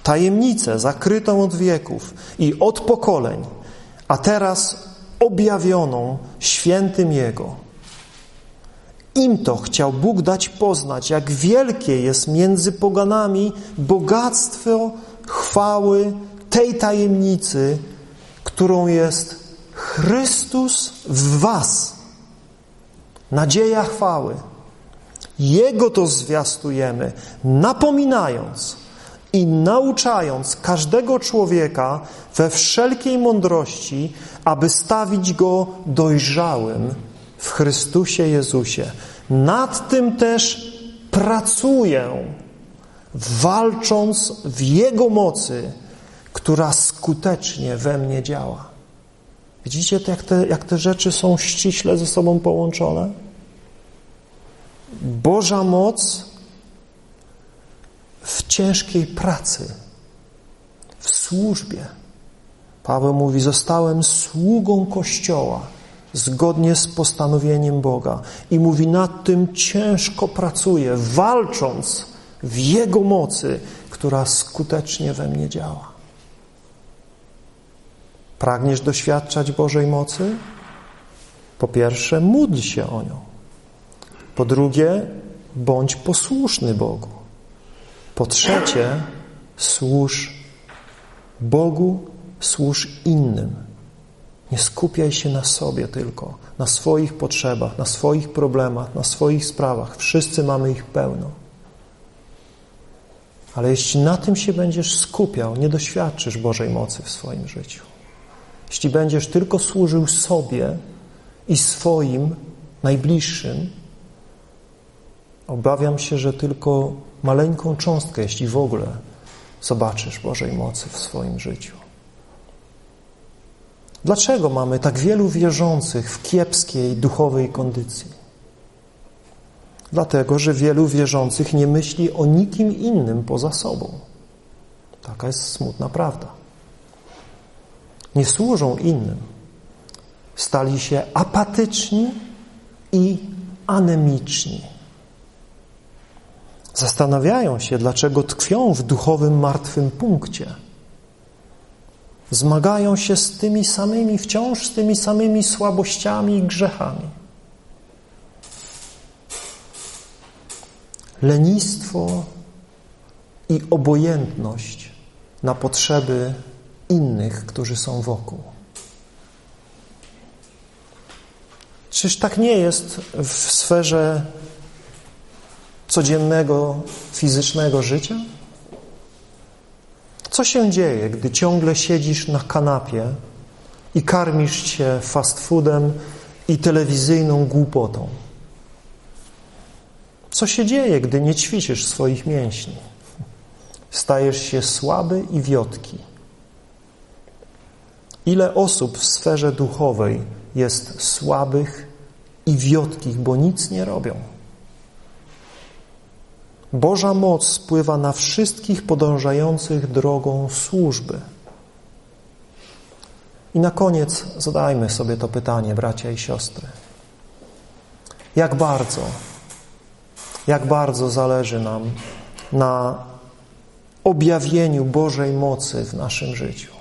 tajemnicę zakrytą od wieków i od pokoleń, a teraz objawioną świętym Jego. Im to chciał Bóg dać poznać, jak wielkie jest między poganami bogactwo chwały tej tajemnicy, którą jest Chrystus w was, nadzieja chwały. Jego to zwiastujemy, napominając i nauczając każdego człowieka we wszelkiej mądrości, aby stawić go dojrzałym w Chrystusie Jezusie. Nad tym też pracuję, walcząc w Jego mocy, która skutecznie we mnie działa. Widzicie, jak te, jak te rzeczy są ściśle ze sobą połączone? Boża moc w ciężkiej pracy, w służbie. Paweł mówi, zostałem sługą Kościoła, zgodnie z postanowieniem Boga. I mówi, nad tym ciężko pracuję, walcząc w Jego mocy, która skutecznie we mnie działa. Pragniesz doświadczać Bożej mocy? Po pierwsze, módl się o nią. Po drugie, bądź posłuszny Bogu. Po trzecie, służ Bogu, służ innym. Nie skupiaj się na sobie tylko, na swoich potrzebach, na swoich problemach, na swoich sprawach. Wszyscy mamy ich pełno. Ale jeśli na tym się będziesz skupiał, nie doświadczysz Bożej mocy w swoim życiu. Jeśli będziesz tylko służył sobie i swoim najbliższym, obawiam się, że tylko maleńką cząstkę, jeśli w ogóle, zobaczysz Bożej mocy w swoim życiu. Dlaczego mamy tak wielu wierzących w kiepskiej duchowej kondycji? Dlatego, że wielu wierzących nie myśli o nikim innym poza sobą. Taka jest smutna prawda. Nie służą innym. Stali się apatyczni i anemiczni. Zastanawiają się, dlaczego tkwią w duchowym martwym punkcie, zmagają się z tymi samymi, wciąż z tymi samymi słabościami i grzechami. Lenistwo i obojętność na potrzeby innych, którzy są wokół. Czyż tak nie jest w sferze codziennego, fizycznego życia? Co się dzieje, gdy ciągle siedzisz na kanapie i karmisz się fast foodem i telewizyjną głupotą? Co się dzieje, gdy nie ćwiczysz swoich mięśni? Stajesz się słaby i wiotki. Ile osób w sferze duchowej jest słabych i wiotkich, bo nic nie robią? Boża moc spływa na wszystkich podążających drogą służby. I na koniec zadajmy sobie to pytanie, bracia i siostry. Jak bardzo, jak bardzo zależy nam na objawieniu Bożej mocy w naszym życiu?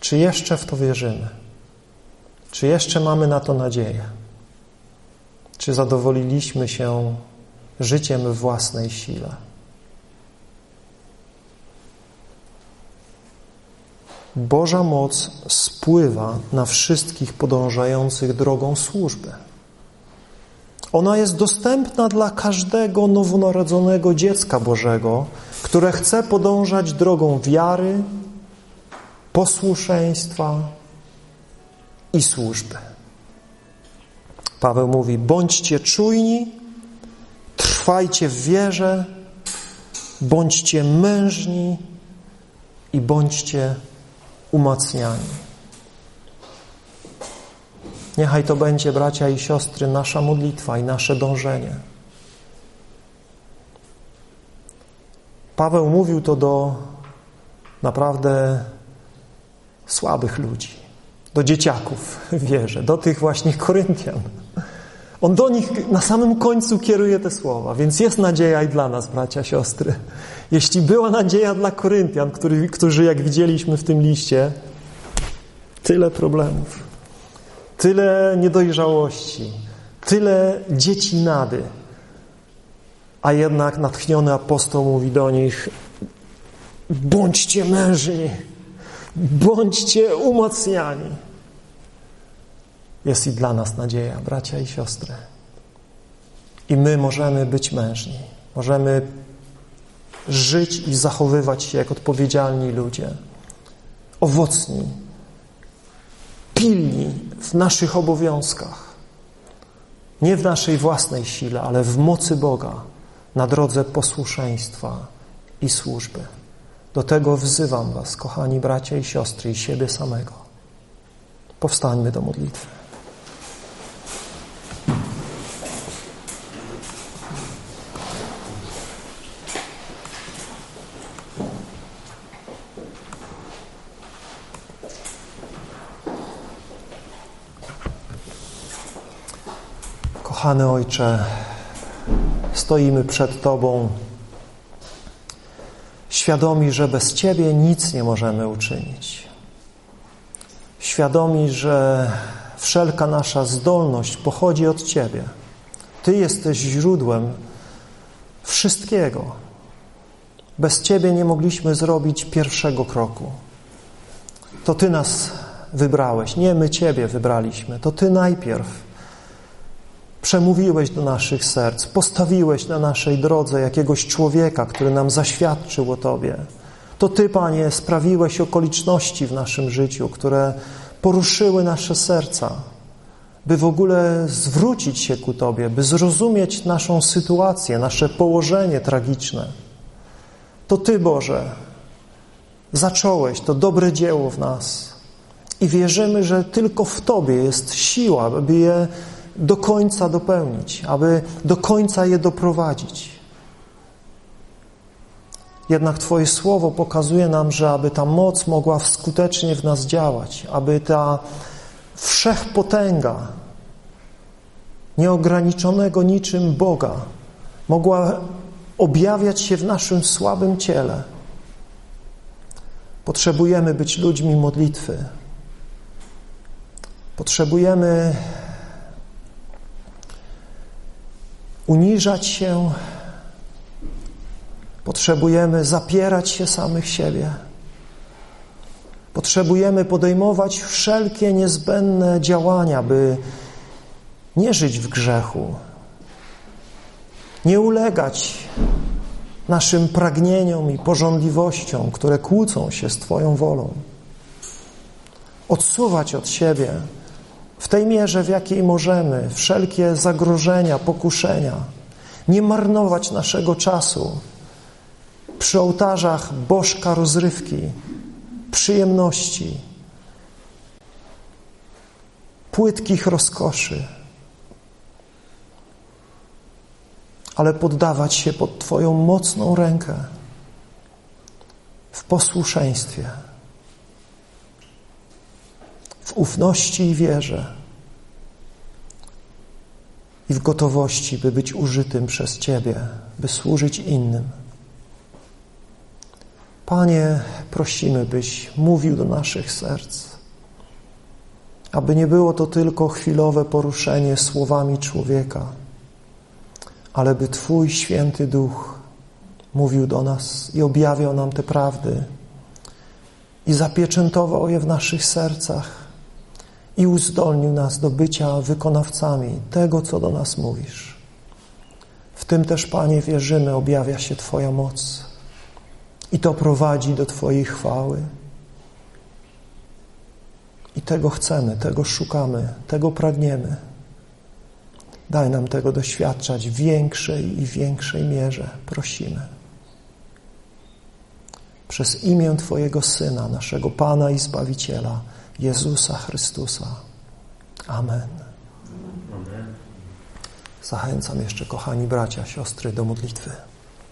Czy jeszcze w to wierzymy? Czy jeszcze mamy na to nadzieję? Czy zadowoliliśmy się życiem w własnej sile? Boża moc spływa na wszystkich podążających drogą służby. Ona jest dostępna dla każdego nowonarodzonego dziecka Bożego, które chce podążać drogą wiary, posłuszeństwa i służby. Paweł mówi: bądźcie czujni, trwajcie w wierze, bądźcie mężni i bądźcie umacniani. Niechaj to będzie, bracia i siostry, nasza modlitwa i nasze dążenie. Paweł mówił to do naprawdę słabych ludzi, do dzieciaków w wierze, do tych właśnie Koryntian. On do nich na samym końcu kieruje te słowa, więc jest nadzieja i dla nas, bracia, siostry. Jeśli była nadzieja dla Koryntian, który, którzy, jak widzieliśmy w tym liście, tyle problemów, tyle niedojrzałości, tyle dziecinady, a jednak natchniony apostoł mówi do nich: bądźcie mężni, bądźcie umacniani. Jest i dla nas nadzieja, bracia i siostry. I my możemy być mężni. Możemy żyć i zachowywać się jak odpowiedzialni ludzie. Owocni, pilni w naszych obowiązkach. Nie w naszej własnej sile, ale w mocy Boga na drodze posłuszeństwa i służby. Do tego wzywam was, kochani bracia i siostry, i siebie samego. Powstańmy do modlitwy. Kochany Ojcze, stoimy przed Tobą świadomi, że bez Ciebie nic nie możemy uczynić. Świadomi, że wszelka nasza zdolność pochodzi od Ciebie. Ty jesteś źródłem wszystkiego. Bez Ciebie nie mogliśmy zrobić pierwszego kroku. To Ty nas wybrałeś, nie my Ciebie wybraliśmy. To Ty najpierw przemówiłeś do naszych serc, postawiłeś na naszej drodze jakiegoś człowieka, który nam zaświadczył o Tobie. To Ty, Panie, sprawiłeś okoliczności w naszym życiu, które poruszyły nasze serca, by w ogóle zwrócić się ku Tobie, by zrozumieć naszą sytuację, nasze położenie tragiczne. To Ty, Boże, zacząłeś to dobre dzieło w nas i wierzymy, że tylko w Tobie jest siła, by je do końca dopełnić, aby do końca je doprowadzić. Jednak Twoje Słowo pokazuje nam, że aby ta moc mogła skutecznie w nas działać, aby ta wszechpotęga nieograniczonego niczym Boga mogła objawiać się w naszym słabym ciele, Potrzebujemy być ludźmi modlitwy. Potrzebujemy uniżać się. Potrzebujemy zapierać się samych siebie. Potrzebujemy podejmować wszelkie niezbędne działania, by nie żyć w grzechu, nie ulegać naszym pragnieniom i pożądliwościom, które kłócą się z Twoją wolą. Odsuwać od siebie w tej mierze, w jakiej możemy, wszelkie zagrożenia, pokuszenia. Nie marnować naszego czasu przy ołtarzach bożka rozrywki, przyjemności, płytkich rozkoszy, ale poddawać się pod Twoją mocną rękę w posłuszeństwie, w ufności i wierze i w gotowości, by być użytym przez Ciebie, by służyć innym. Panie, prosimy, byś mówił do naszych serc, aby nie było to tylko chwilowe poruszenie słowami człowieka, ale by Twój Święty Duch mówił do nas i objawiał nam te prawdy i zapieczętował je w naszych sercach i uzdolnił nas do bycia wykonawcami tego, co do nas mówisz. W tym też, Panie, wierzymy, objawia się Twoja moc i to prowadzi do Twojej chwały. I tego chcemy, tego szukamy, tego pragniemy. Daj nam tego doświadczać w większej i większej mierze, prosimy. Przez imię Twojego Syna, naszego Pana i Zbawiciela, Jezusa Chrystusa. Amen. Zachęcam jeszcze, kochani bracia, siostry, do modlitwy.